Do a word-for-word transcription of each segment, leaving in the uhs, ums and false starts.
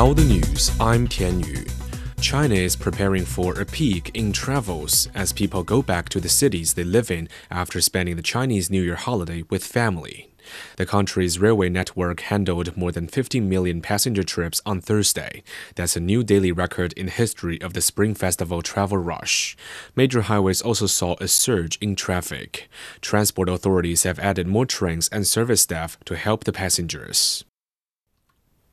Now the news, I'm Tian Yu. China is preparing for a peak in travels as people go back to the cities they live in after spending the Chinese New Year holiday with family. The country's railway network handled more than fifteen million passenger trips on Thursday. That's a new daily record in the history of the Spring Festival travel rush. Major highways also saw a surge in traffic. Transport authorities have added more trains and service staff to help the passengers.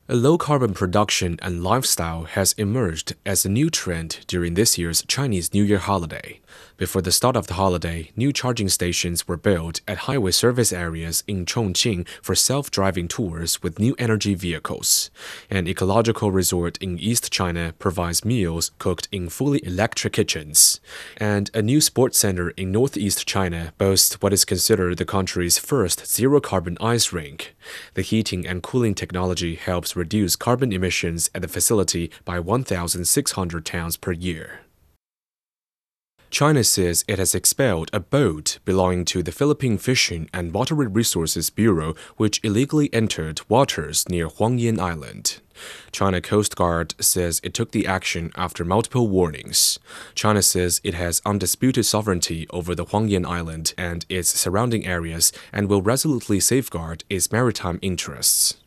A low-carbon production and lifestyle has emerged as a new trend during this year's Chinese New Year holiday. Before the start of the holiday, new charging stations were built at highway service areas in Chongqing for self-driving tours with new energy vehicles. An ecological resort in East China provides meals cooked in fully electric kitchens. And a new sports center in northeast China boasts what is considered the country's first zero-carbon ice rink. The heating and cooling technology helps reduce carbon emissions at the facility by one thousand six hundred tons per year. China says it has expelled a boat belonging to the Philippine Fishing and Water Resources Bureau, which illegally entered waters near Huangyan Island. China Coast Guard says it took the action after multiple warnings. China says it has undisputed sovereignty over the Huangyan Island and its surrounding areas and will resolutely safeguard its maritime interests.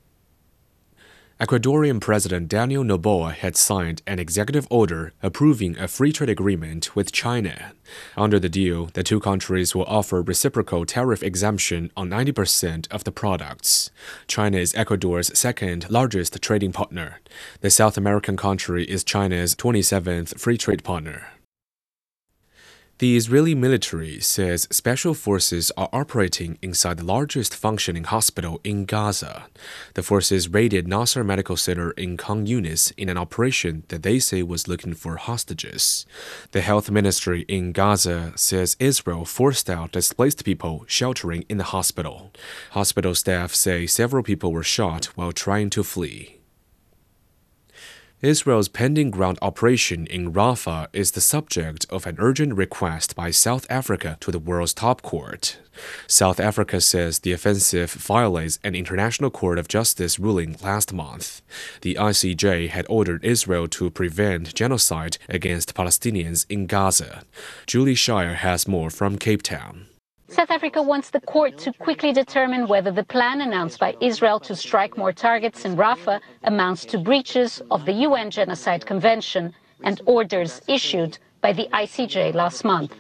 Ecuadorian President Daniel Noboa had signed an executive order approving a free trade agreement with China. Under the deal, the two countries will offer reciprocal tariff exemption on ninety percent of the products. China is Ecuador's second-largest trading partner. The South American country is China's twenty-seventh free trade partner. The Israeli military says special forces are operating inside the largest functioning hospital in Gaza. The forces raided Nasser Medical Center in Kong Yunis in an operation that they say was looking for hostages. The health ministry in Gaza says Israel forced out displaced people sheltering in the hospital. Hospital staff say several people were shot while trying to flee. Israel's pending ground operation in Rafah is the subject of an urgent request by South Africa to the world's top court. South Africa says the offensive violates an International Court of Justice ruling last month. The I C J had ordered Israel to prevent genocide against Palestinians in Gaza. Julie Shire has more from Cape Town. South Africa wants the court to quickly determine whether the plan announced by Israel to strike more targets in Rafah amounts to breaches of the U N Genocide Convention and orders issued by the I C J last month.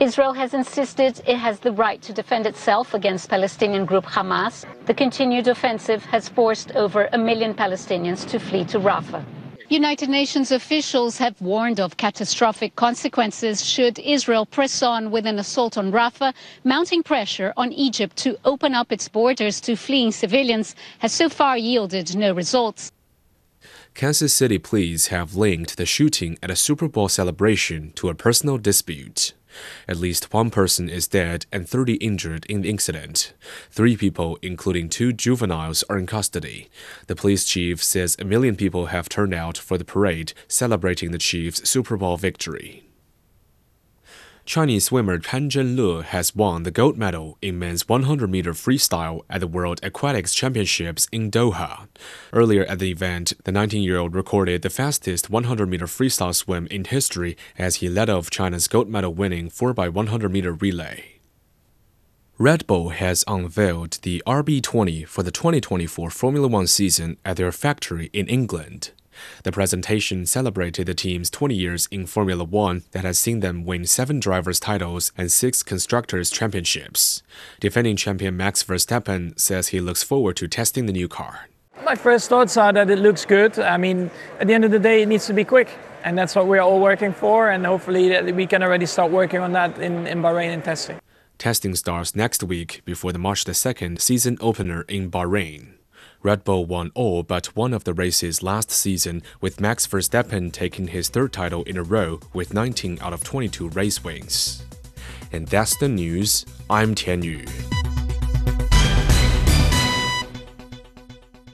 Israel has insisted it has the right to defend itself against Palestinian group Hamas. The continued offensive has forced over a million Palestinians to flee to Rafah. United Nations officials have warned of catastrophic consequences should Israel press on with an assault on Rafah. Mounting pressure on Egypt to open up its borders to fleeing civilians has so far yielded no results. Kansas City police have linked the shooting at a Super Bowl celebration to a personal dispute. At least one person is dead and thirty injured in the incident. Three people, including two juveniles, are in custody. The police chief says a million people have turned out for the parade celebrating the Chiefs' Super Bowl victory. Chinese swimmer Tan Zhenle has won the gold medal in men's one hundred meter freestyle at the World Aquatics Championships in Doha. Earlier at the event, the nineteen-year-old recorded the fastest one hundred meter freestyle swim in history as he led off China's gold medal-winning four by one hundred meter relay. Red Bull has unveiled the R B twenty for the twenty twenty-four Formula One season at their factory in England. The presentation celebrated the team's twenty years in Formula One that has seen them win seven drivers' titles and six constructors' championships. Defending champion Max Verstappen says he looks forward to testing the new car. My first thoughts are that it looks good. I mean, at the end of the day, it needs to be quick, and that's what we're all working for, and hopefully we can already start working on that in, in Bahrain and testing. Testing starts next week before the March the second season opener in Bahrain. Red Bull won all but one of the races last season, with Max Verstappen taking his third title in a row with nineteen out of twenty-two race wins. And that's the news. I'm Tian Yu.